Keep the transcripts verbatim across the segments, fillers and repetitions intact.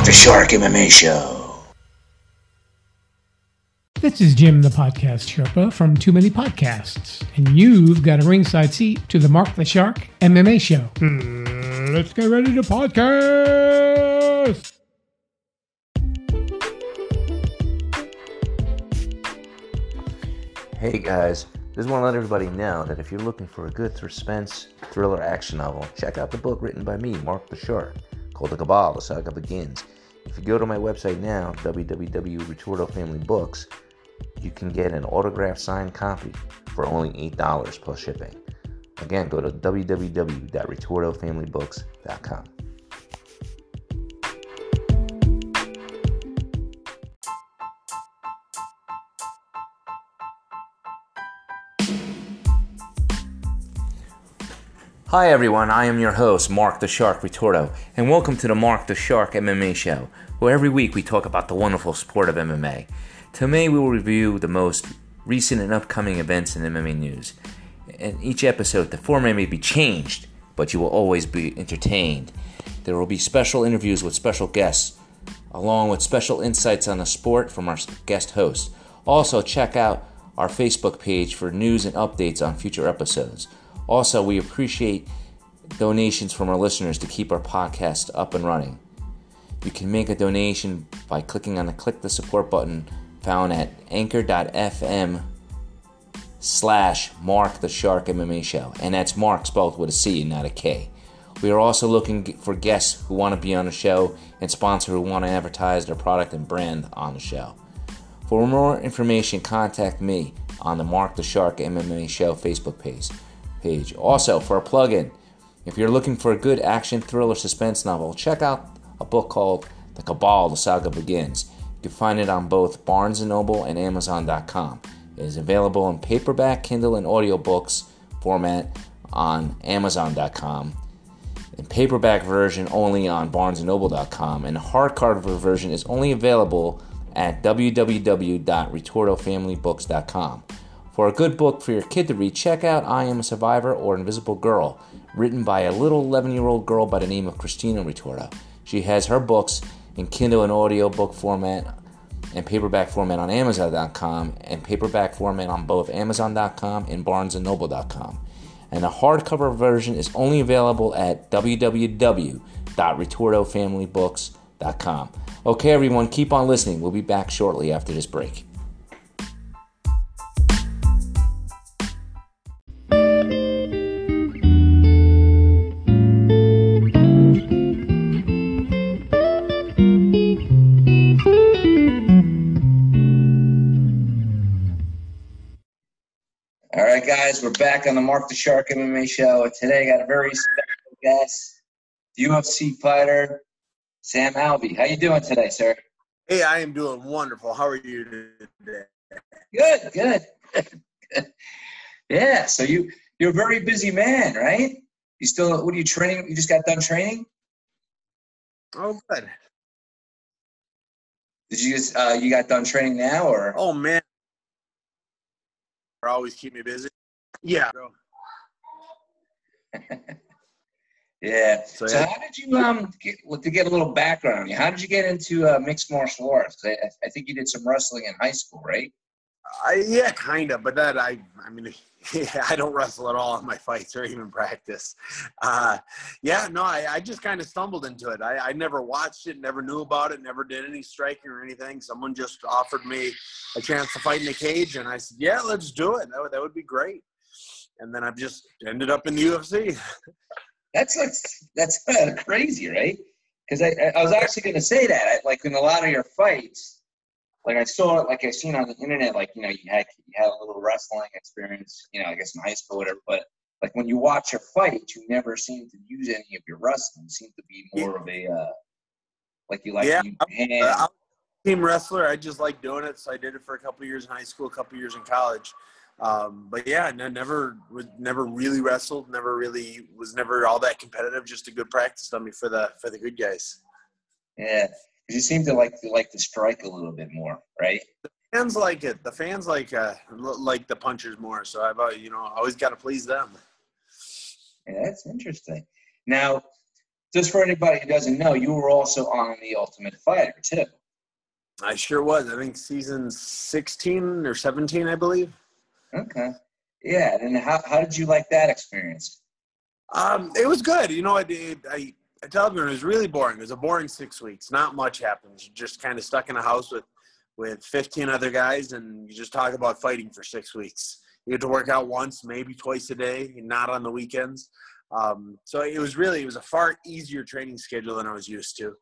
Mark the Shark M M A Show. This is Jim the Podcast Sherpa from Too Many Podcasts, and you've got a ringside seat to the Mark the Shark M M A Show. Mm, let's get ready to podcast! Hey guys, just want to let everybody know that if you're looking for a good suspense thriller action novel, check out the book written by me, Mark the Shark, called The Cabal, The Saga Begins. If you go to my website now, w w w dot ritorto family books, you can get an autographed signed copy for only eight dollars plus shipping. Again, go to w w w dot ritorto family books dot com. Hi everyone, I am your host, Mark the Shark Ritorto, and welcome to the Mark the Shark M M A Show, where every week we talk about the wonderful sport of M M A. Today we will review the most recent and upcoming events in M M A news. In each episode, the format may be changed, but you will always be entertained. There will be special interviews with special guests, along with special insights on the sport from our guest hosts. Also, check out our Facebook page for news and updates on future episodes. Also, we appreciate donations from our listeners to keep our podcast up and running. You can make a donation by clicking on the Click the Support button found at anchor.fm slash Mark the Shark M M A Show. And that's Mark spelled with a C and not a K. We are also looking for guests who want to be on the show and sponsors who want to advertise their product and brand on the show. For more information, contact me on the Mark the Shark M M A Show Facebook page. Page. Also, for a plug-in, if you're looking for a good action, thriller, suspense novel, check out a book called The Cabal, The Saga Begins. You can find it on both Barnes and Noble and Amazon dot com. It is available in paperback, Kindle, and audiobooks format on Amazon dot com, and paperback version only on Barnes and Noble dot com, and the hardcover version is only available at w w w dot ritorto family books dot com. For a good book for your kid to read, check out I Am a Survivor or Invisible Girl, written by a little eleven-year-old girl by the name of Christina Ritorto. She has her books in Kindle and audiobook format and paperback format on Amazon dot com and paperback format on both Amazon dot com and Barnes and Noble dot com. And the hardcover version is only available at w w w dot ritorto family books dot com. Okay, everyone, keep on listening. We'll be back shortly after this break. We're back on the Mark the Shark M M A Show. Today I got a very special guest, U F C fighter Sam Alvey. How you doing today, sir? Hey, I am doing wonderful. How are you today? Good, good. good. Yeah. So you you're a very busy man, right? You still? What are you training? You just got done training? Oh, good. Did you just? Uh, you got done training now, or? Oh man, they always keep me busy. Yeah. yeah. So, so yeah. How did you um get, well, to get a little background on you? How did you get into uh, mixed martial arts? I, I think you did some wrestling in high school, right? Uh, yeah, kind of. But that I I mean, yeah, I don't wrestle at all in my fights or even practice. Uh, yeah, no, I, I just kind of stumbled into it. I, I never watched it, never knew about it, never did any striking or anything. Someone just offered me a chance to fight in a cage, and I said, "Yeah, let's do it. That would, that would be great." And then I've just ended up in the U F C. That's like, that's uh, crazy, right? Because I, I was actually going to say that. I, like in a lot of your fights, like I saw it, like I seen on the internet, like, you know, you had you had a little wrestling experience, you know, I guess in high school or whatever. But like when you watch your fight, you never seem to use any of your wrestling. You seem to be more of a, uh, like you like yeah, to use your hands. I'm a team wrestler. I just like doing it. So I did it for a couple of years in high school, a couple of years in college. Um, but yeah, no, never, never really wrestled, never really was never all that competitive, just a good practice dummy for the, for the good guys. Yeah. You seem to like, to like to strike a little bit more, right? The fans like it. The fans like, uh, like the punchers more. So I've, uh, you know, always got to please them. Yeah, that's interesting. Now, just for anybody who doesn't know, you were also on The Ultimate Fighter, too. I sure was. I think season sixteen or seventeen, I believe. Okay. Yeah. And how, how did you like that experience? Um, it was good. You know, I did, I, I tell everyone it was really boring. It was a boring six weeks. Not much happens. You're just kind of stuck in a house with, with fifteen other guys, and you just talk about fighting for six weeks. You get to work out once, maybe twice a day, and not on the weekends. Um, so it was really, it was a far easier training schedule than I was used to.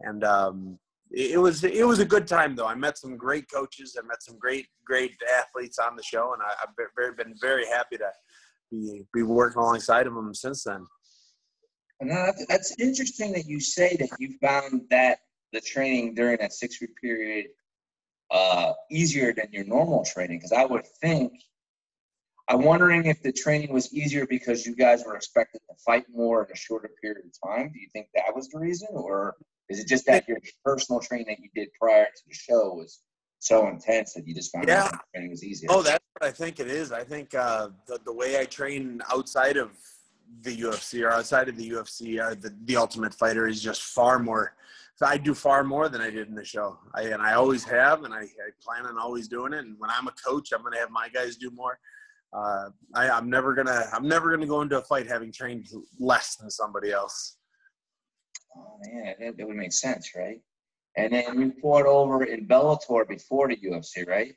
And, um, It was it was a good time, though. I met some great coaches. I met some great, great athletes on the show, and I, I've been very, been very happy to be, be working alongside of them since then. And that's, that's interesting that you say that you found that the training during that six-week period uh, easier than your normal training, because I would think – I'm wondering if the training was easier because you guys were expected to fight more in a shorter period of time. Do you think that was the reason, or – is it just that your personal training that you did prior to the show was so intense that you just found yeah. out training was easier? Oh, that's what I think it is. I think uh, the, the way I train outside of the U F C or outside of the U F C or the, the Ultimate Fighter is just far more. So I do far more than I did in the show. I, and I always have, and I, I plan on always doing it. And when I'm a coach, I'm going to have my guys do more. Uh, I, I'm never going to, I'm never going to go into a fight having trained less than somebody else. Oh, man, that, that would make sense, right? And then you fought over in Bellator before the U F C, right?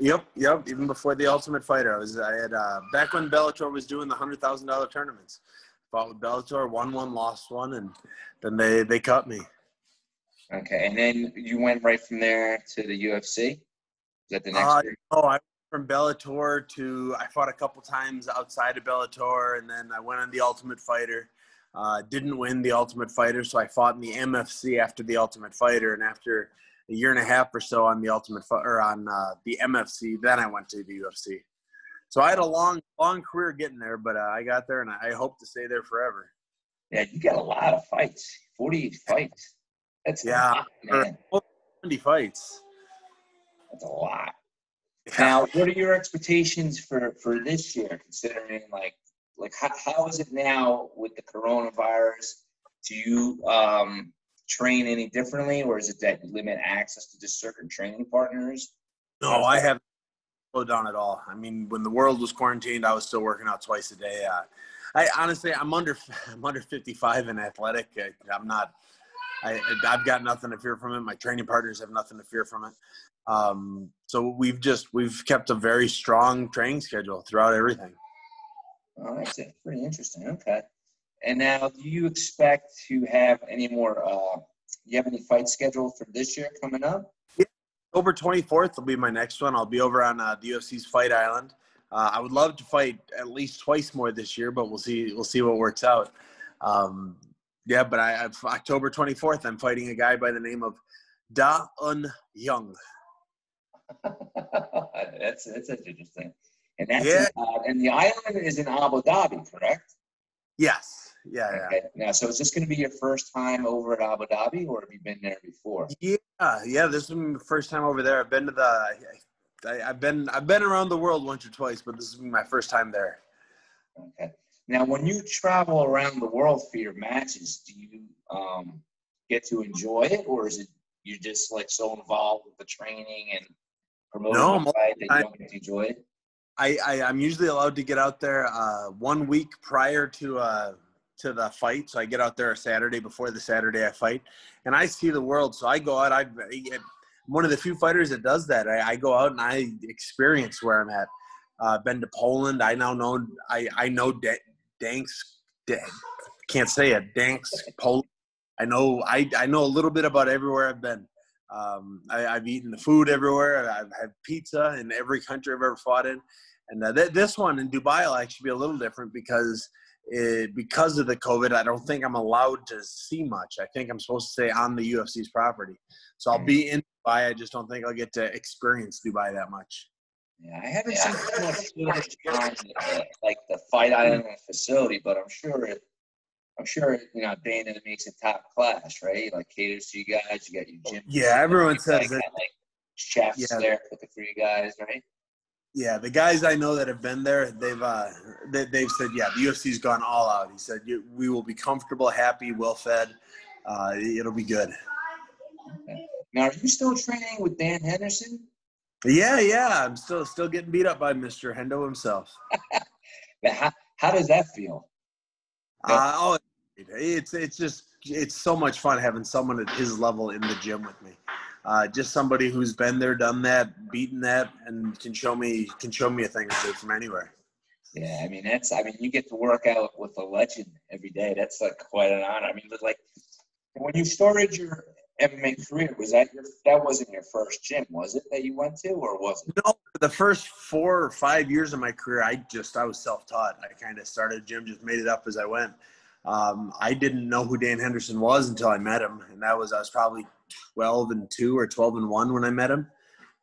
Yep, yep, even before the Ultimate Fighter. I was, I had, uh, back when Bellator was doing the one hundred thousand dollars tournaments. Fought with Bellator, won one, lost one, and then they, they cut me. Okay, and then you went right from there to the U F C? Is that the next uh, year? Oh, I went from Bellator to, I fought a couple times outside of Bellator, and then I went on the Ultimate Fighter. Uh, didn't win the Ultimate Fighter, so I fought in the M F C after the Ultimate Fighter, and after a year and a half or so on the Ultimate Fi- or on uh, the M F C, then I went to the U F C. So I had a long, long career getting there, but uh, I got there, and I hope to stay there forever. Yeah, you got a lot of fights, forty fights. That's yeah, a lot, man. seventy fights. That's a lot. Now, what are your expectations for, for this year, considering like? Like, how, how is it now with the coronavirus? Do you um, train any differently, or is it that you limit access to just certain training partners? No, I haven't slowed down at all. I mean, when the world was quarantined, I was still working out twice a day. Uh, I honestly, I'm under, I'm under fifty-five and athletic. I, I'm not. I, I've got nothing to fear from it. My training partners have nothing to fear from it. Um, so we've just we've kept a very strong training schedule throughout everything. Oh, that's it. Pretty interesting. Okay. And now, do you expect to have any more? Uh, do you have any fights scheduled for this year coming up? Yeah. October twenty-fourth will be my next one. I'll be over on uh, the U F C's Fight Island. Uh, I would love to fight at least twice more this year, but we'll see. We'll see what works out. Um, yeah, but I I've, October twenty-fourth, I'm fighting a guy by the name of Da Eun Young. that's that's interesting. And that's yeah. in, uh, and the island is in Abu Dhabi, correct? Yes. Yeah. Okay. Yeah. Now, so is this going to be your first time over at Abu Dhabi, or have you been there before? Yeah. Yeah. This is my first time over there. I've been to the. I, I've been I've been around the world once or twice, but this is my first time there. Okay. Now, when you travel around the world for your matches, do you um, get to enjoy it, or is it you're just like so involved with the training and promoting no, the fight that you don't get to enjoy it? I, I, I'm usually allowed to get out there uh, one week prior to uh, to the fight. So I get out there a Saturday before the Saturday I fight. And I see the world. So I go out. I, I'm one of the few fighters that does that. I, I go out and I experience where I'm at. I've uh, been to Poland. I now know – I, I know De- Dansk De- – can't say it. Dansk, Poland. I know, I, I know a little bit about everywhere I've been. Um, I, I've eaten the food everywhere. I've had pizza in every country I've ever fought in. And uh, th- this one in Dubai will actually be a little different because it, because of the COVID, I don't think I'm allowed to see much. I think I'm supposed to stay on the U F C's property. So I'll be in Dubai. I just don't think I'll get to experience Dubai that much. Yeah, I haven't yeah. seen much like the Fight Island facility, but I'm sure it I'm sure, you know, Dan that it makes it top class, right? Like, caters to you guys. You got your gym. Yeah, everyone says that. Like, chefs yeah. there for the three guys, right? Yeah, the guys I know that have been there, they've uh, they, they've said, yeah, the U F C's gone all out. He said, we will be comfortable, happy, well-fed. Uh, it'll be good. Okay. Now, are you still training with Dan Henderson? Yeah, yeah. I'm still still getting beat up by Mister Hendo himself. how, how does that feel? Uh, oh, it's it's just it's so much fun having someone at his level in the gym with me. Uh, just somebody who's been there, done that, beaten that, and can show me can show me a thing or two from anywhere. Yeah, I mean that's I mean you get to work out with a legend every day. That's like quite an honor. I mean, like when you started your M M A career, was that your, that wasn't your first gym, was it, that you went to, or was it? No, for the first four or five years of my career, I just, I was self-taught. I kind of started a gym, just made it up as I went. Um, I didn't know who Dan Henderson was until I met him. And that was, I was probably twelve and two or twelve and one when I met him.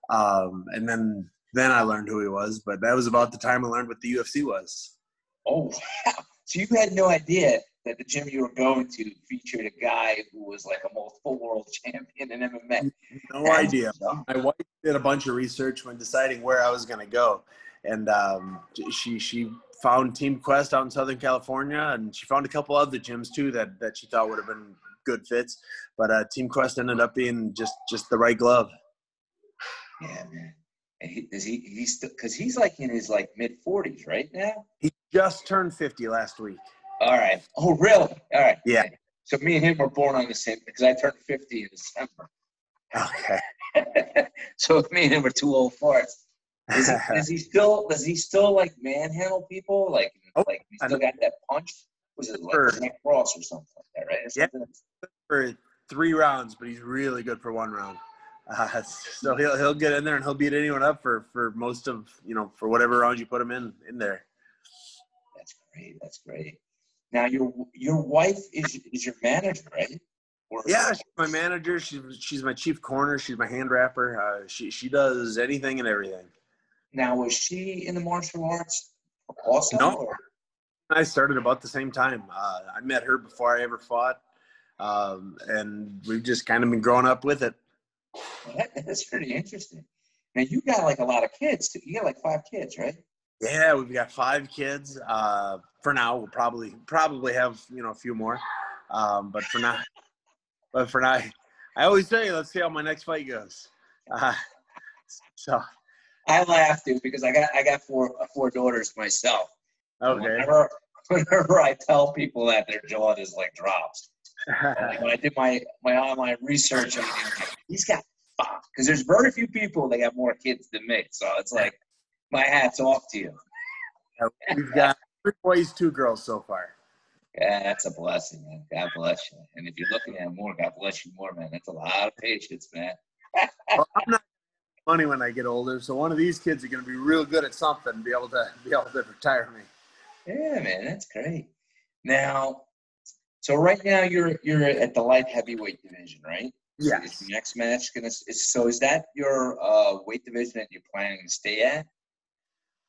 Um, and then, then I learned who he was, but that was about the time I learned what the U F C was. Oh, wow. So you had no idea that the gym you were going to featured a guy who was like a multiple world champion in M M A. No That's idea. Awesome. My wife did a bunch of research when deciding where I was going to go. And um, she she found Team Quest out in Southern California, and she found a couple other gyms too that, that she thought would have been good fits. But uh, Team Quest ended up being just, just the right glove. Yeah, man. And he, is he, he's still, because he's like in his like mid forties right now? He just turned fifty last week. All right. Oh, really? All right. Yeah. So me and him were born on the same, because I turned fifty in December. Okay. So me and him were two old farts. Is he, is he still? Does he still like manhandle people? Like, oh, like he still got that punch? Was it like Nick Ross or something like that? Right? Yeah. For three rounds, but he's really good for one round. Uh, so he'll he'll get in there and he'll beat anyone up for for most of you know for whatever rounds you put him in in there. That's great. That's great. Now, your your wife is is your manager, right? Or yeah, she's my manager. She's she's my chief corner. She's my hand wrapper. Uh, she she does anything and everything. Now, was she in the martial arts also? No, or? I started about the same time. Uh, I met her before I ever fought, um, and we've just kind of been growing up with it. That, that's pretty interesting. Now, you got like a lot of kids too. You got like five kids, right? Yeah, we've got five kids. Uh, for now, we'll probably probably have you know a few more, um, but for now, but for now, I always say, let's see how my next fight goes. Uh, so I laugh too because I got I got four four daughters myself. Okay. Whenever, whenever I tell people that, their jaw just like drops. Like when I did my my online research, I mean, he's got five, because there's very few people that got more kids than me. So it's like, my hat's off to you. We've got three boys, two girls so far. Yeah, that's a blessing, man. God bless you. And if you're looking at more, God bless you more, man. That's a lot of patience, man. Well, I'm not funny when I get older, so one of these kids are going to be real good at something and be able to be able to retire me. Yeah, man, that's great. Now, so right now you're you're at the light heavyweight division, right? Yeah. So next match gonna is so is that your uh, weight division that you're planning to stay at?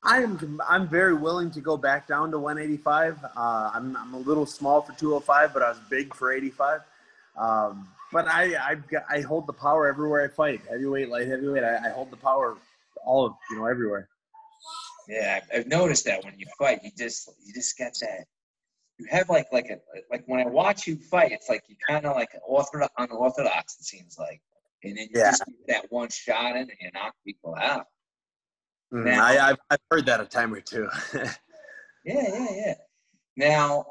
I'm I'm very willing to go back down to one eighty-five. Uh, I'm I'm a little small for two oh five, but I was big for eighty-five. Um, but I I've got, I hold the power everywhere I fight. Heavyweight, light heavyweight, I, I hold the power all of you know everywhere. Yeah, I've noticed that when you fight, you just you just get that. You have like like a like when I watch you fight, it's like you kind of like orthodox, unorthodox. It seems like, and then you yeah. just get that one shot in and you knock people out. Now, I, I've, I've heard that a time or two. yeah, yeah, yeah. Now,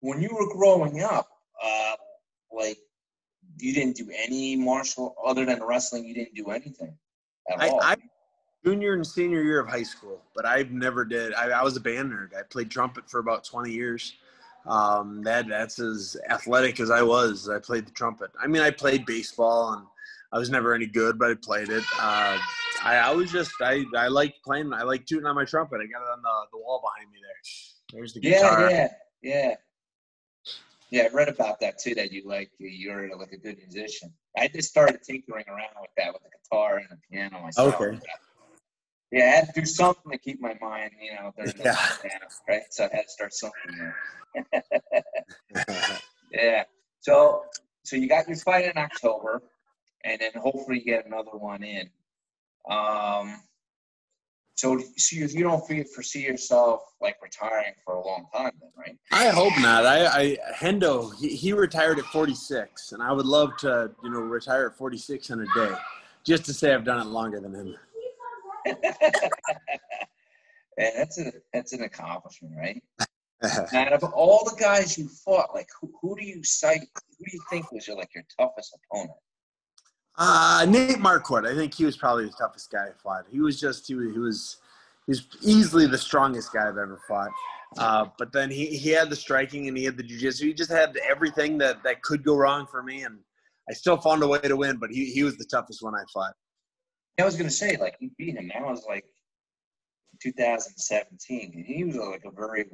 when you were growing up, uh, like, you didn't do any martial other than wrestling. You didn't do anything at I, all. I, junior and senior year of high school, but I never did. I, I was a band nerd. I played trumpet for about twenty years. Um, that that's as athletic as I was. I played the trumpet. I mean, I played baseball, and I was never any good, but I played it. Uh, I, I was just I, I liked playing. I liked tooting on my trumpet. I got it on the, the wall behind me there. There's the guitar. Yeah, yeah, yeah, yeah. I read about that too. That you like you're like a good musician. I just started tinkering around with that with the guitar and the piano myself. Okay. Yeah, I had to do something to keep my mind, you know, during the lockdown, right? So I had to start something there. yeah. So so you got your fight in October, and then hopefully you get another one in. Um, So, so you don't foresee yourself, like, retiring for a long time then, right? I hope not. I, I Hendo, he, he retired at forty-six, and I would love to, you know, retire at forty-six in a day just to say I've done it longer than him. Yeah, that's, a, that's an accomplishment, right? And of all the guys you fought, like, who, who do you cite, who do you think was, your, like, your toughest opponent? Uh, Nate Marquardt. I think he was probably the toughest guy I fought. He was just, he was, he was, he was easily the strongest guy I've ever fought. Uh, but then he, he had the striking and he had the jiu-jitsu. He just had everything that, that could go wrong for me. And I still found a way to win, but he, he was the toughest one I fought. I was going to say, like, you beat him. That was like two thousand seventeen. And he was like a very,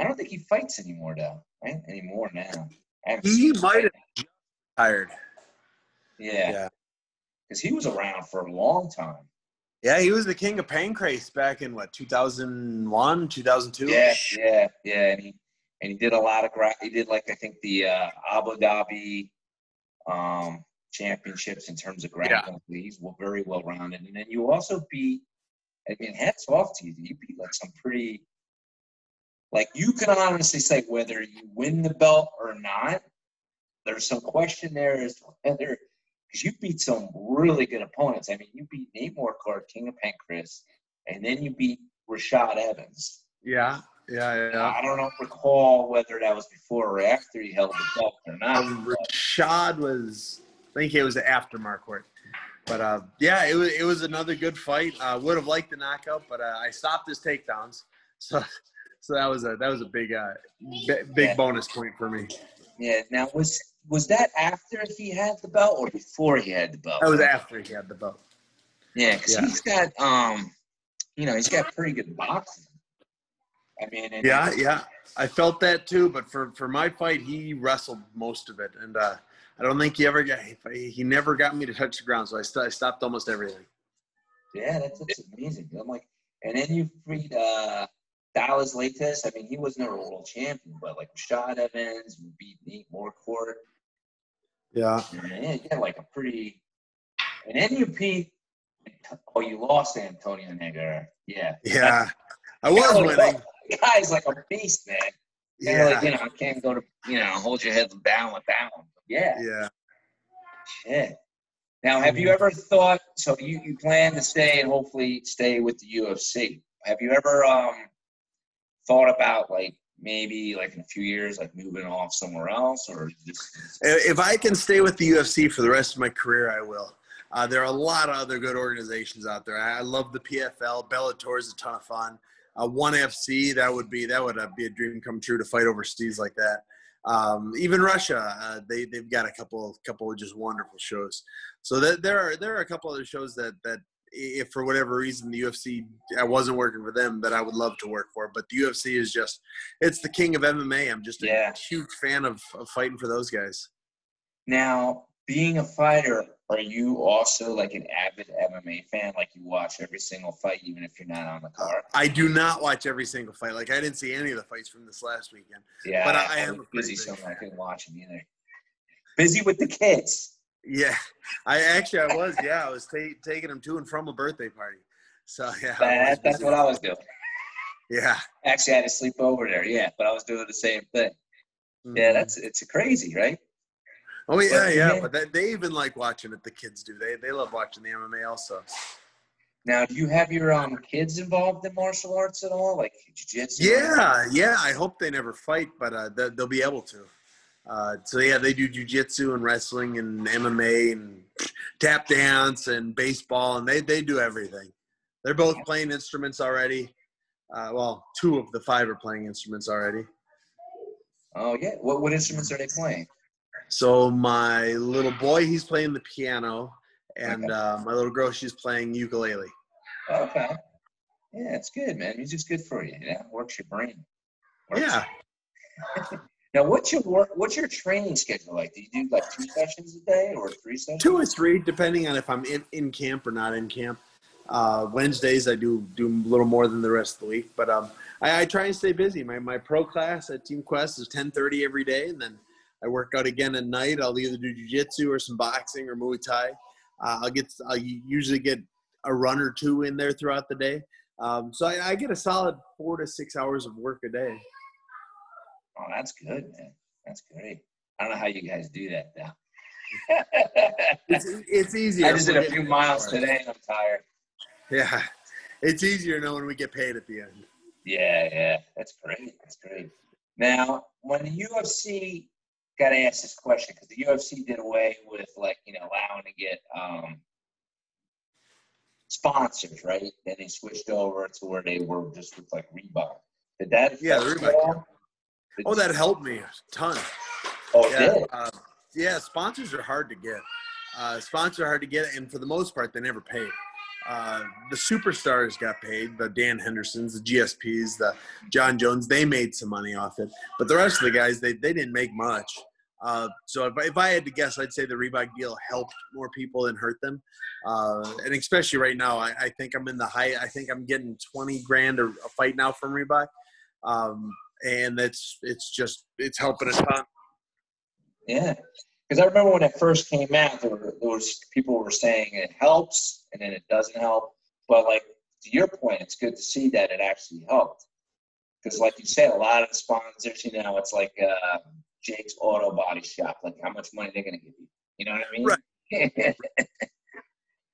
I don't think he fights anymore though, right? Anymore now. He might have retired. Yeah, because yeah. he was around for a long time. Yeah, he was the king of Pancrase back in, what, two thousand one, two thousand two? Yeah, yeah, yeah. And he, and he did a lot of – he did, like, I think the uh, Abu Dhabi um, championships in terms of grappling. Yeah. He's very well-rounded. And then you also beat – I mean, hats off to you. You beat, like, some pretty – like, you can honestly say whether you win the belt or not, there's some question there as to whether – because you beat some really good opponents. I mean, you beat Nate Marquardt, King of Pancrase, and then you beat Rashad Evans. Yeah, yeah, yeah. I don't recall whether that was before or after he held the belt or not. Um, Rashad was, I think it was after Marquardt. But, uh, yeah, it was, it was another good fight. I uh, would have liked the knockout, but uh, I stopped his takedowns. So so that was a, that was a big, uh, big yeah. bonus point for me. Yeah, now was – was that after he had the belt or before he had the belt? That was after he had the belt. Yeah, because yeah. he's got, um, you know, he's got pretty good boxing. I mean, and yeah, yeah, I felt that too. But for, for my fight, he wrestled most of it, and uh, I don't think he ever got he never got me to touch the ground, so I, st- I stopped almost everything. Yeah, that's, that's amazing. I'm like, and then you freed uh, Dallas Latis. I mean, he was never a world champion, but like Rashad Evans, you beat Nate Marquardt. Yeah. Yeah, yeah, like a pretty an N U P. Oh, you lost to Antonio Negreira. Yeah. Yeah. I was you know, winning. The guy's like a beast, man. Yeah. They're like, you know, I can't go to, you know, hold your head down with that one. Yeah. Yeah. Shit. Now, have you ever thought? So you, you plan to stay and hopefully stay with the U F C. Have you ever um thought about like? Maybe like in a few years, like moving off somewhere else, or just if I can stay with the U F C for the rest of my career, I will. Uh, there are a lot of other good organizations out there. I love the P F L. Bellator is a ton of fun. Uh, One F C, that would be that would uh, be a dream come true to fight overseas like that. Um, even Russia, uh, they they've got a couple couple of just wonderful shows. So that there are there are a couple other shows that that. If for whatever reason the U F C, I wasn't working for them, that I would love to work for. But the U F C is just, it's the king of M M A. I'm just a yeah. huge fan of, of fighting for those guys. Now, being a fighter, are you also like an avid M M A fan? Like you watch every single fight, even if you're not on the card? I do not watch every single fight. Like I didn't see any of the fights from this last weekend. Yeah, but I, I am busy, so I couldn't watch them either. Busy with the kids. Yeah, I actually I was yeah I was ta- taking them to and from a birthday party, so yeah. That, that's what I was doing. Yeah, actually I had to sleep over there. Yeah, but I was doing the same thing. Mm-hmm. Yeah, that's it's crazy, right? Oh yeah, but, yeah. yeah. But that, they even like watching it. The kids do. They they love watching the M M A also. Now, do you have your um kids involved in martial arts at all, like jiu-jitsu? Yeah, yeah. I hope they never fight, but uh, they, they'll be able to. Uh, so, yeah, they do jiu-jitsu and wrestling and M M A and tap dance and baseball, and they, they do everything. They're both playing instruments already. Uh, well, two of the five are playing instruments already. Oh, yeah. What what instruments are they playing? So my little boy, he's playing the piano, and okay. uh, my little girl, she's playing ukulele. Okay. Yeah, it's good, man. Music's good for you. Yeah, works your brain. Works. Yeah. Now, what's your work, what's your training schedule like? Do you do like two sessions a day or three sessions? Two or three, depending on if I'm in, in camp or not in camp. Uh, Wednesdays, I do do a little more than the rest of the week, but um, I, I try and stay busy. My my pro class at Team Quest is ten thirty every day, and then I work out again at night. I'll either do jiu-jitsu or some boxing or Muay Thai. Uh, I'll get I'll usually get a run or two in there throughout the day. Um, so I, I get a solid four to six hours of work a day. Oh, that's good, man. That's great. I don't know how you guys do that, though. it's, it's easier. I just did a few miles today and I'm tired. Yeah. It's easier knowing we get paid at the end. Yeah, yeah. That's great. That's great. Now, when the U F C got to ask this question, because the U F C did away with, like, you know, allowing to get um, sponsors, right? Then they switched over to where they were just with, like, Reebok. Did that? Yeah, the Reebok. Did oh, that helped me a ton. Oh, yeah. It did? Uh, yeah, sponsors are hard to get. Uh, sponsors are hard to get, and for the most part, they never pay. Uh, the superstars got paid, the Dan Hendersons, the G S Ps, the John Jones, they made some money off it. But the rest of the guys, they, they didn't make much. Uh, so if I, if I had to guess, I'd say the Reebok deal helped more people than hurt them. Uh, and especially right now, I, I think I'm in the high, I think I'm getting twenty grand a, a fight now from Reebok. Um, and that's, it's just, it's helping a ton. Yeah. Because I remember when it first came out, there were, there was people were saying it helps and then it doesn't help. But, like, to your point, it's good to see that it actually helped. Because, like you said, a lot of the sponsors, you know, it's like uh, Jake's Auto Body Shop. Like, how much money they're going to give you? You know what I mean? Right.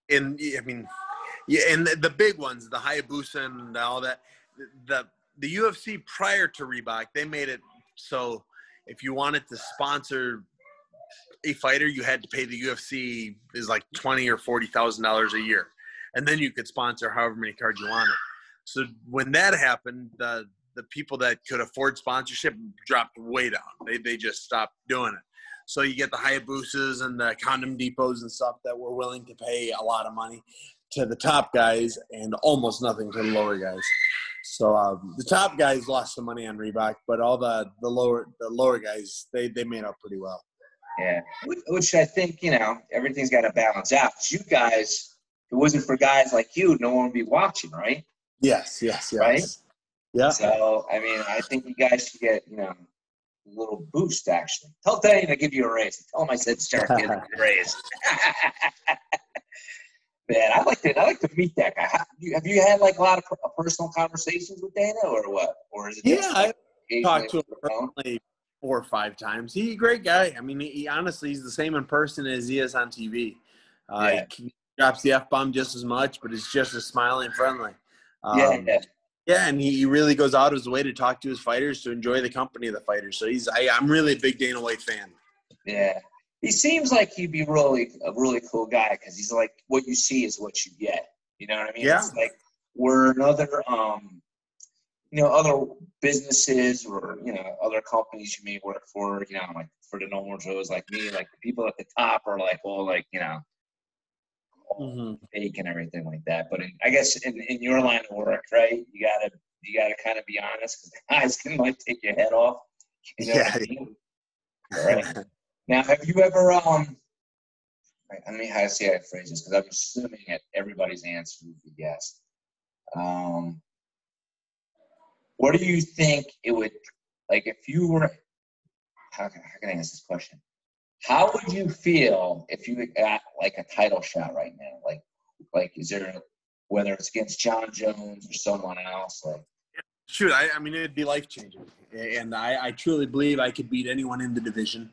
And, I mean, yeah, and the, the big ones, the Hayabusa and all that, the, the U F C prior to Reebok, they made it so if you wanted to sponsor – a fighter, you had to pay the U F C is like twenty or forty thousand dollars a year, and then you could sponsor however many cards you wanted. So when that happened, the the people that could afford sponsorship dropped way down. They they just stopped doing it. So you get the Hayabusas and the Condom Depots and stuff that were willing to pay a lot of money to the top guys and almost nothing to the lower guys. So um, the top guys lost some money on Reebok, but all the the lower the lower guys they they made up pretty well. Yeah, which I think, you know, everything's got to balance out. You guys, if it wasn't for guys like you, no one would be watching, right? Yes, yes, yes. Right? Yeah. So, I mean, I think you guys should get, you know, a little boost, actually. Tell Danny to give you a raise. Tell him I said start giving him a raise. Man, I like to, I like to meet that guy. Have you, have you had, like, a lot of personal conversations with Dana or what? Or is it yeah, just, like, I've talked to him personally four or five times. He's a great guy. I mean, he, he honestly, he's the same in person as he is on T V. Uh, yeah. He drops the F-bomb just as much, but he's just as smiling and friendly. Um, yeah, yeah. Yeah, and he really goes out of his way to talk to his fighters, to enjoy the company of the fighters. So he's, I, I'm really a big Dana White fan. Yeah. He seems like he'd be really a really cool guy because he's like, what you see is what you get. You know what I mean? Yeah. It's like we're another um, – you know, other businesses or, you know, other companies you may work for, you know, like for the normal shows like me, like the people at the top are like all like, you know, mm-hmm. fake and everything like that. But in, I guess in, in your line of work, right, you got to you gotta kind of be honest because the guys can, like, take your head off. You know yeah. what I mean? Right. Now, have you ever, um, let me how I see how I phrase this because I'm assuming that everybody's answer would be yes. Um, What do you think it would, like, if you were, how can, how can I answer this question? How would you feel if you got, like, a title shot right now? Like, like is there, whether it's against John Jones or someone else? Like, Shoot, I, I mean, it would be life-changing. And I, I truly believe I could beat anyone in the division.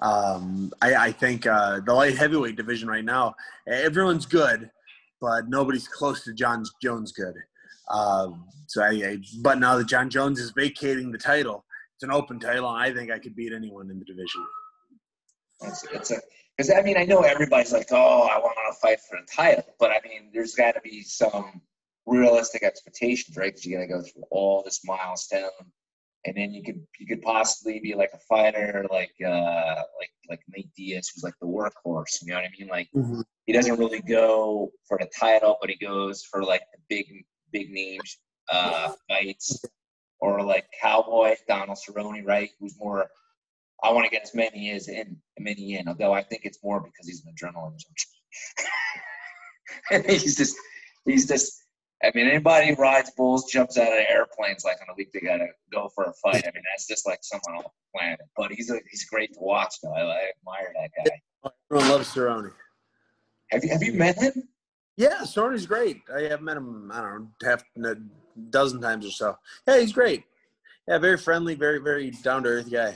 Um, I, I think uh, the light heavyweight division right now, everyone's good, but nobody's close to John Jones good. Um, so I, I, but now that John Jones is vacating the title, it's an open title, and I think I could beat anyone in the division. Because, I mean, I know everybody's like, oh, I want to fight for the title. But, I mean, there's got to be some realistic expectations, right? Because you're going to go through all this milestone. And then you could you could possibly be like a fighter like uh, like like Nate Diaz, who's like the workhorse. You know what I mean? Like, mm-hmm. he doesn't really go for the title, but he goes for, like, the big – big names, uh, fights, or like Cowboy, Donald Cerrone, right? Who's more, I want to get as many as in, many in, although I think it's more because he's an adrenaline junkie. he's just, he's just, I mean, anybody rides bulls, jumps out of airplanes like on a week they got to go for a fight. I mean, that's just like someone off the planet. But he's a, he's great to watch, though. I, I admire that guy. Everyone loves Cerrone. Have you, have you met him? Yeah, Cerrone's great. I have met him, I don't know, half a dozen times or so. Yeah, he's great. Yeah, very friendly, very, very down-to-earth guy.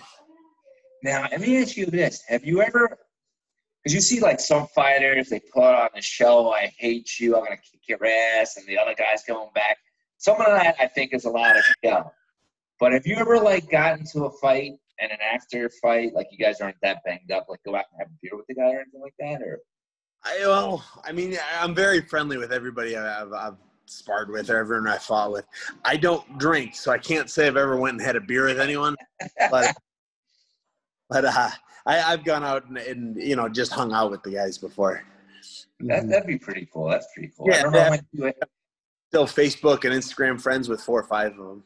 Now, let me ask you this. Have you ever – because you see, like, some fighters, they put on the show, I hate you, I'm going to kick your ass, and the other guy's going back. Some of that, I think, is a lot of show. But have you ever, like, gotten to a fight and an after fight, like, you guys aren't that banged up, like, go out and have a beer with the guy or anything like that? Or I, well, I mean, I'm very friendly with everybody I've, I've sparred with or everyone I fought with. I don't drink, so I can't say I've ever went and had a beer with anyone. But – But uh, I, I've gone out and, and, you know, just hung out with the guys before. That, that'd be pretty cool. That's pretty cool. Yeah, I don't know how much you have. Still Facebook and Instagram friends with four or five of them.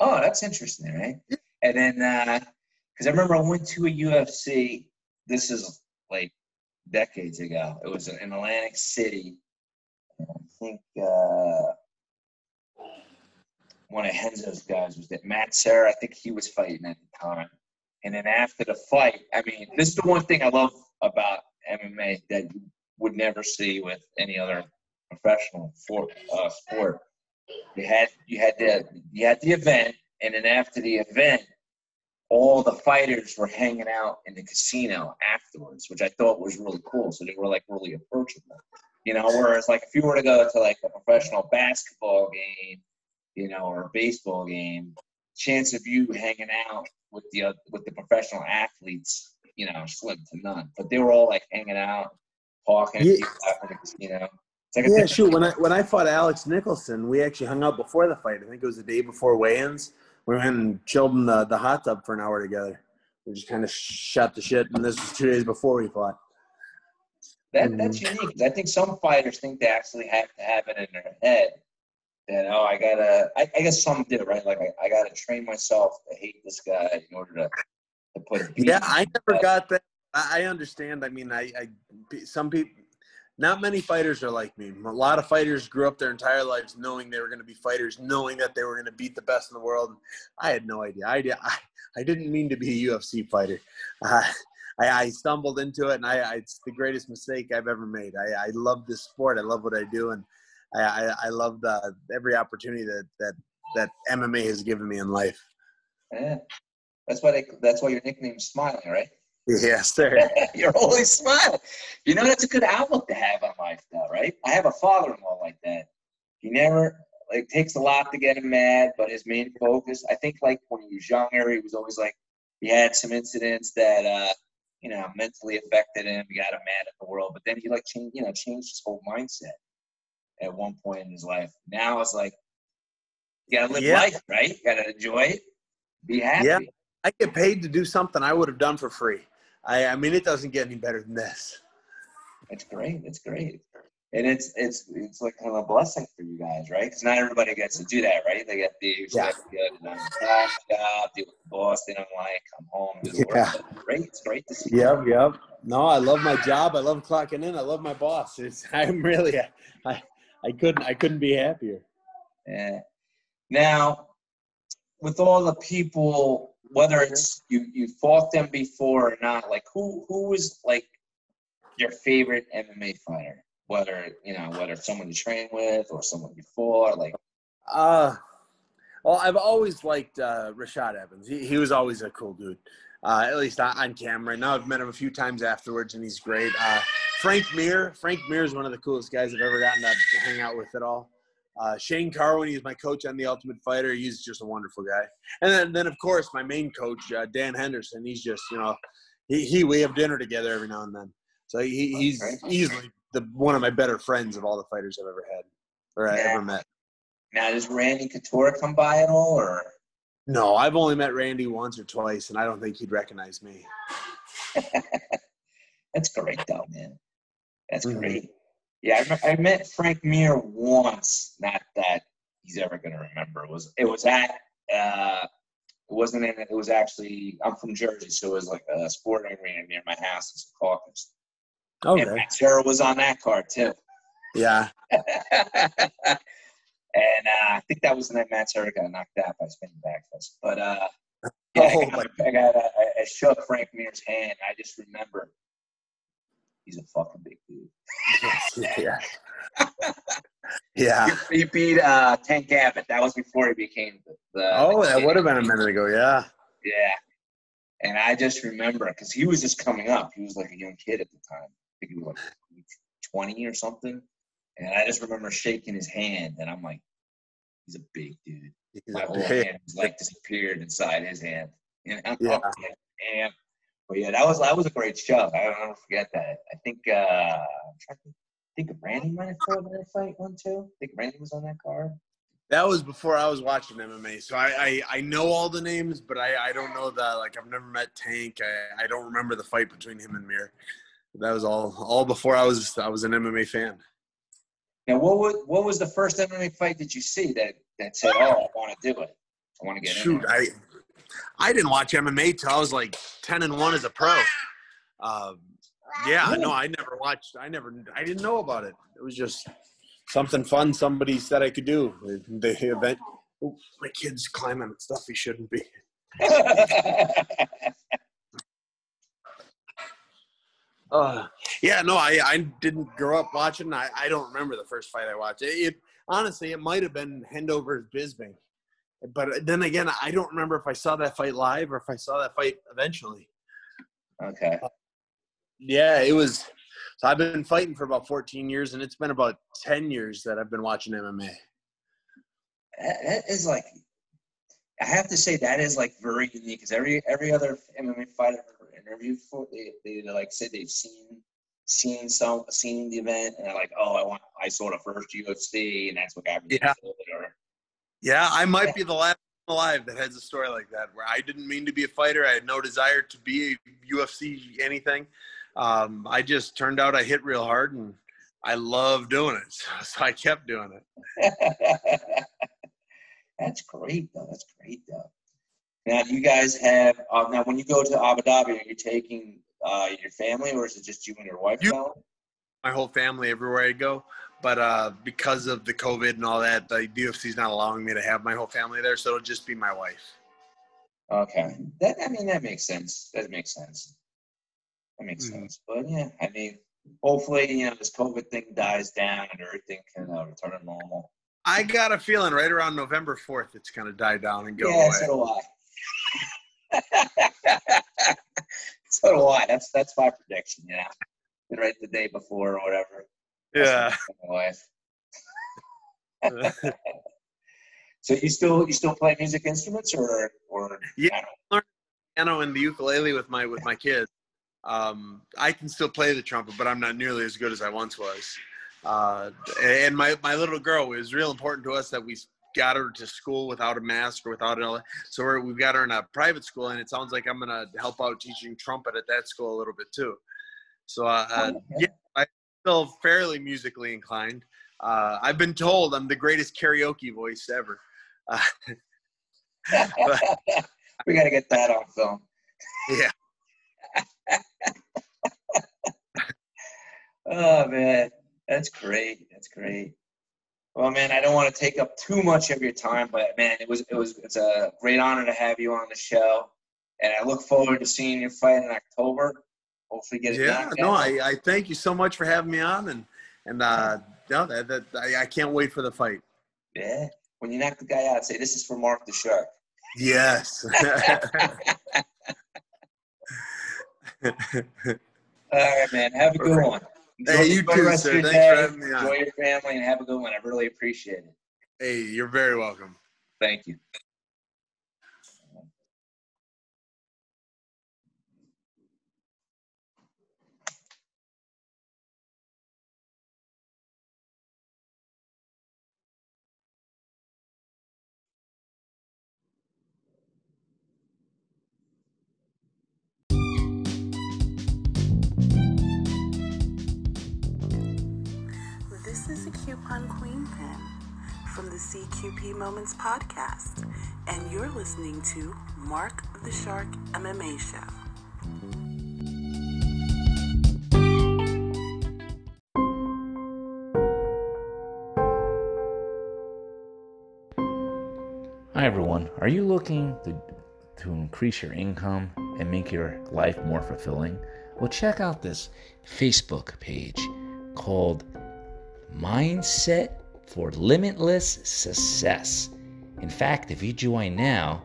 Oh, that's interesting, right? And then, because uh, I remember I went to a U F C, this is like decades ago. It was in Atlantic City. I think uh, one of Henzo's guys was that Matt Serra. I think he was fighting at the time. And then after the fight, I mean, this is the one thing I love about M M A that you would never see with any other professional for, uh, sport. You had you had the you had the event, and then after the event, all the fighters were hanging out in the casino afterwards, which I thought was really cool. So they were like really approachable, you know. Whereas like if you were to go to like a professional basketball game, you know, or a baseball game, chance of you hanging out with the uh, with the professional athletes, you know, slim to none. But they were all like hanging out, talking, yeah. You know. It's like yeah, a shoot. When I when I fought Alex Nicholson, we actually hung out before the fight. I think it was the day before weigh-ins. We went and chilled in the, the hot tub for an hour together. We just kind of shot the shit, and this was two days before we fought. That mm-hmm. that's unique. I think some fighters think they actually have to have it in their head. And, oh, I got to – I guess some did it, right? Like, I, I got to train myself to hate this guy in order to, to put – Yeah, I never got that. I understand. I mean, I, I – some people – not many fighters are like me. A lot of fighters grew up their entire lives knowing they were going to be fighters, knowing that they were going to beat the best in the world. I had no idea. I, I, I didn't mean to be a U F C fighter. Uh, I, I stumbled into it, and I, I it's the greatest mistake I've ever made. I, I love this sport. I love what I do, and – I, I love uh, every opportunity that, that, that M M A has given me in life. Yeah. That's why they, that's why your nickname's Smiling, right? Yes, sir. You're always smiling. You know, that's a good outlook to have on life, though, right? I have a father-in-law like that. He never – like, takes a lot to get him mad, but his main focus – I think, like, when he was younger, he was always like – he had some incidents that, uh, you know, mentally affected him. He got him mad at the world. But then he, like, changed, you know, changed his whole mindset at one point in his life. Now it's like, you got to live yeah. life, right? You got to enjoy it, be happy. Yeah, I get paid to do something I would have done for free. I, I mean, it doesn't get any better than this. It's great. It's great. And it's it's it's like kind of a blessing for you guys, right? Because not everybody gets to do that, right? They get the yeah. nine to five job, deal with the boss, they don't like, come home, do the yeah. work. It's great. It's great to see. Yep, you. yep. No, I love my job. I love clocking in. I love my boss. It's, I'm really I, I, I couldn't. I couldn't be happier. Yeah. Now, with all the people, whether it's you, you fought them before or not, like who who was like your favorite M M A fighter? Whether you know, whether it's someone you trained with or someone you fought, like. Uh, well, I've always liked uh, Rashad Evans. He he was always a cool dude. Uh, at least on camera. Now I've met him a few times afterwards, and he's great. Uh, Frank Mir. Frank Mir is one of the coolest guys I've ever gotten to hang out with at all. Uh, Shane Carwin, he's my coach on The Ultimate Fighter. He's just a wonderful guy. And then, then of course, my main coach, uh, Dan Henderson. He's just, you know, he, he we have dinner together every now and then. So he, he's easily the one of my better friends of all the fighters I've ever had or I yeah. ever met. Now, does Randy Couture come by at all, or? No, I've only met Randy once or twice, and I don't think he'd recognize me. That's great, though, man. That's mm-hmm. great. Yeah, I, I met Frank Mir once. Not that he's ever going to remember. It was it was at uh, it wasn't in it. It was actually I'm from Jersey, so it was like a sporting arena near my house. It's a caucus. Okay. And Matt Serra was on that card too. Yeah. And uh, I think that was the night Matt Serra got knocked out by spinning backfist. But uh, yeah, oh, I got, I, got uh, I shook Frank Mir's hand. I just remember he's a fucking big dude. Yeah. Yeah. He, he beat uh, Tank Abbott. That was before he became the, the Oh, the that would have been a minute ago, yeah. Yeah. And I just remember, because he was just coming up. He was like a young kid at the time. I think he was like twenty or something. And I just remember shaking his hand, and I'm like, he's a big dude. He's My whole big. hand was like disappeared inside his hand. And I'm yeah. And But, yeah, that was that was a great shove. I don't, I don't forget that. I think uh, I'm trying to think of Randy might have fought in that fight one, too. I think Randy was on that card. That was before I was watching M M A. So I, I, I know all the names, but I, I don't know that. Like, I've never met Tank. I, I don't remember the fight between him and Mir. That was all all before I was I was an M M A fan. Now, what was, what was the first M M A fight that you see that, that said, oh, I want to do it? I want to get in Shoot, I – I didn't watch M M A till I was like ten and one as a pro. Um, yeah, no, I never watched. I never, I didn't know about it. It was just something fun somebody said I could do. The event. Oh, my kid's climbing stuff he shouldn't be. uh, yeah, no, I, I didn't grow up watching. I, I don't remember the first fight I watched. It, it honestly, it might have been Hendover's Bisbing. But then again, I don't remember if I saw that fight live or if I saw that fight eventually. Okay. Uh, yeah, it was – so I've been fighting for about fourteen years, and it's been about ten years that I've been watching M M A. That is like – I have to say that is like very unique because every every other M M A fighter interviewed for, they, they like said they've seen seen some seen the event, and they're like, oh, I want I saw the first U F C, and that's what got me yeah. to it or – Yeah, I might be the last alive that has a story like that where I didn't mean to be a fighter. I had no desire to be a U F C anything. Um, I just turned out I hit real hard, and I love doing it. So, so I kept doing it. That's great, though. That's great, though. Now, you guys have uh, – now, when you go to Abu Dhabi, are you taking uh, your family, or is it just you and your wife? You, now? My whole family everywhere I go. But uh, because of the COVID and all that, the U F C is not allowing me to have my whole family there, so it'll just be my wife. Okay. That I mean, that makes sense. That makes sense. That makes mm-hmm. sense. But, yeah, I mean, hopefully, you know, this COVID thing dies down and everything can uh, return to normal. I got a feeling right around November fourth it's going to die down and go yeah, away. Yeah, so do I. So do I. That's, that's my prediction, you know. Right the day before or whatever. Yeah. So you still you still play music instruments or or yeah, I learned piano and the ukulele with my with my kids. Um, I can still play the trumpet, but I'm not nearly as good as I once was. Uh, and my my little girl, it was real important to us that we got her to school without a mask or without an. So we're, we've got her in a private school, and it sounds like I'm gonna help out teaching trumpet at that school a little bit too. So uh, oh, okay. yeah. Still fairly musically inclined. Uh, I've been told I'm the greatest karaoke voice ever. Uh, we got to get that on film. Yeah. Oh, man. That's great. That's great. Well, man, I don't want to take up too much of your time, but, man, it was it was it's a great honor to have you on the show. And I look forward to seeing your fight in October. Hopefully get it yeah, done. Yeah, no, I, I thank you so much for having me on, and and uh, no, that, that I, I can't wait for the fight. Yeah, when you knock the guy out, say this is for Mark the Shark. Yes. All right, man. Have a good one. Enjoy hey, you too, rest sir. Of your Thanks day. For having me on. Enjoy your family and have a good one. I really appreciate it. Hey, you're very welcome. Thank you. Coupon Queen Pen from the C Q P Moments podcast, and you're listening to Mark the Shark M M A Show. Hi everyone, are you looking to, to increase your income and make your life more fulfilling? Well, check out this Facebook page called Mindset for Limitless Success. In fact, if you join now,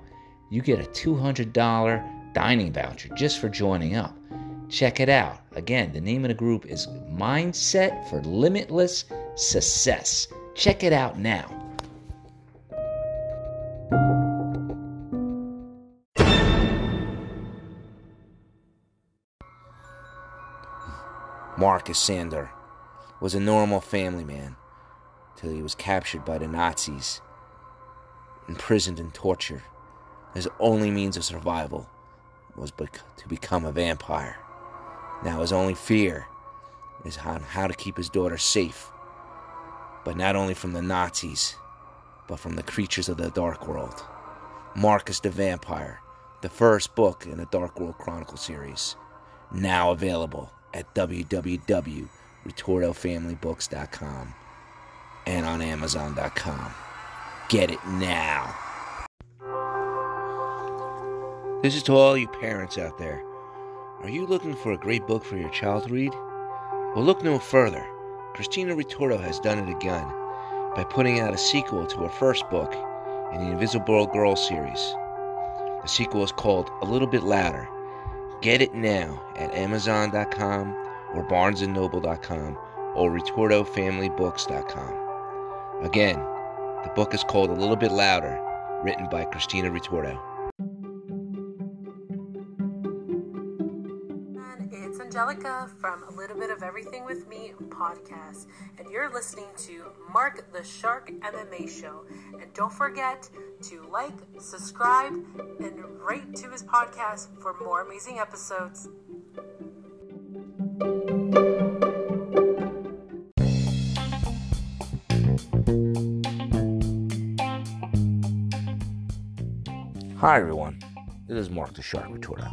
you get a two hundred dollars dining voucher just for joining up. Check it out. Again, the name of the group is Mindset for Limitless Success. Check it out now. Marcus Sander was a normal family man till he was captured by the Nazis, imprisoned and tortured. His only means of survival was bec- to become a vampire. Now his only fear is on how to keep his daughter safe, but not only from the Nazis, but from the creatures of the Dark World. Marcus the Vampire, the first book in the Dark World Chronicle series, now available at w w w dot ritorto family books dot com and on amazon dot com. Get it now. This is to all you parents out there. Are you looking for a great book for your child to read? Well, look no further. Christina Ritorto has done it again by putting out a sequel to her first book in the Invisible Girl series. The sequel is called A Little Bit Louder. Get it now at amazon dot com or barnes and noble dot com or ritorto family books dot com. Again, the book is called A Little Bit Louder, written by Christina Ritorto. It's Angelica from A Little Bit of Everything With Me podcast, and you're listening to Mark the Shark M M A Show. And don't forget to like, subscribe, and rate to his podcast for more amazing episodes. Hi everyone, this is Mark the Shark Ritorto,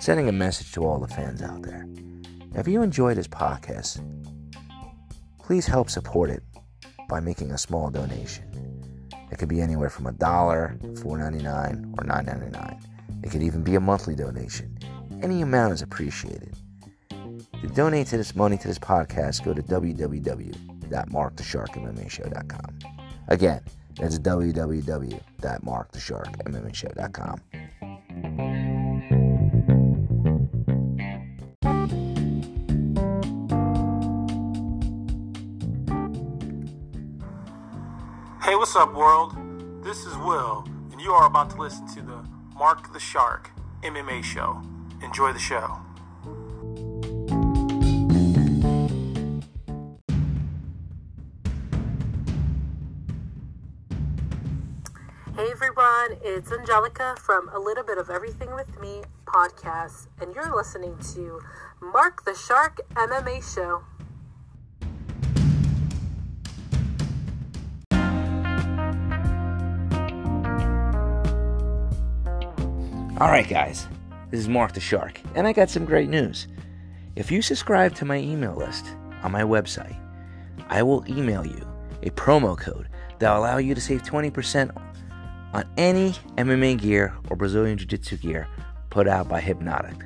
sending a message to all the fans out there. Now, if you enjoy this podcast, please help support it by making a small donation. It could be anywhere from a dollar, four ninety-nine, or nine ninety-nine. It could even be a monthly donation. Any amount is appreciated. To donate to this money to this podcast, go to w w w dot mark the shark m m a show dot com. Again, that's w w w dot mark the shark m m a show dot com. Hey, what's up, world? This is Will, and you are about to listen to the Mark the Shark M M A Show. Enjoy the show. Hey, everyone. It's Angelica from A Little Bit of Everything With Me podcast, and you're listening to Mark the Shark M M A Show. Alright guys, this is Mark the Shark, and I got some great news. If you subscribe to my email list on my website, I will email you a promo code that will allow you to save twenty percent on any M M A gear or Brazilian Jiu-Jitsu gear put out by Hypnotic.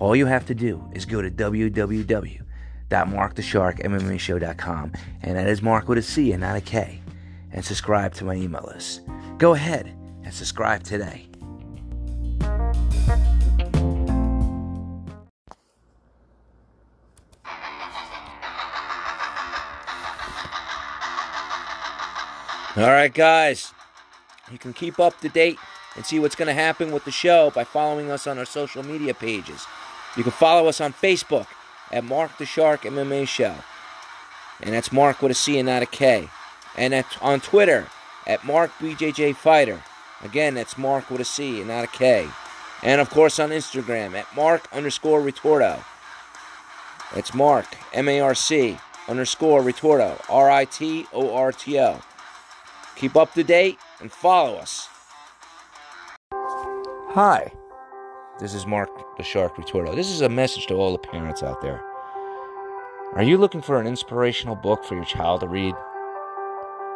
All you have to do is go to w w w dot mark the shark m m a show dot com, and that is Mark with a C and not a K, and subscribe to my email list. Go ahead and subscribe today. Alright guys, you can keep up to date and see what's going to happen with the show by following us on our social media pages. You can follow us on Facebook at Mark the Shark M M A Show, and that's Mark with a C and not a K. And that's on Twitter at Mark B J J Fighter. Again, that's Mark with a C and not a K. And of course on Instagram at Mark underscore Ritorto. That's Mark, M A R C underscore Ritorto, R I T O R T O. Keep up to date and follow us. Hi, this is Mark the Shark Ritorto. This is a message to all the parents out there. Are you looking for an inspirational book for your child to read?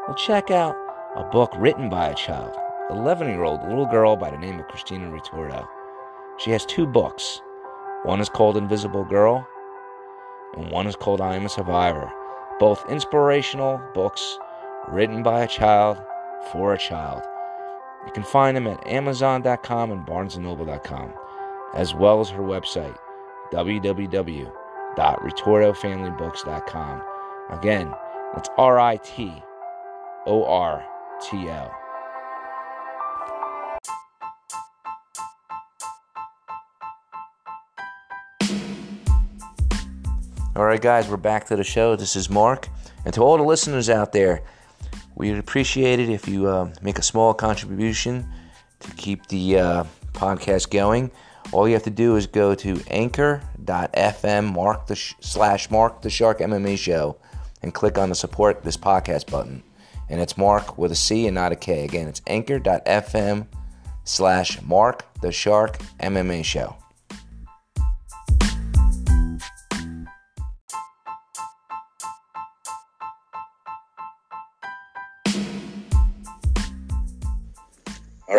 Well, check out a book written by a child, eleven-year-old little girl by the name of Christina Ritorto. She has two books. One is called Invisible Girl, and one is called I Am a Survivor. both inspirational books written by a child for a child. You can find them at amazon dot com and barnes and noble dot com, as well as her website, w w w dot ritorto family books dot com. Again, that's R I T O R T O. All right, guys, we're back to the show. This is Mark. And to all the listeners out there, we'd appreciate it if you uh, make a small contribution to keep the uh, podcast going. All you have to do is go to anchor dot f m mark the sh- slash Mark the Shark M M A Show and click on the support this podcast button. And it's Mark with a C and not a K. Again, it's anchor dot f m slash Mark the Shark M M A Show.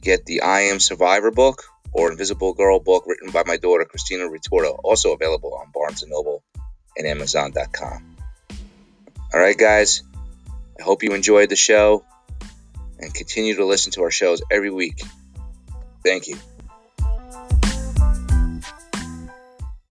get the I Am Survivor book or Invisible Girl book written by my daughter, Christina Ritorto, also available on Barnes and Noble and amazon dot com. All right, guys, I hope you enjoyed the show and continue to listen to our shows every week. Thank you.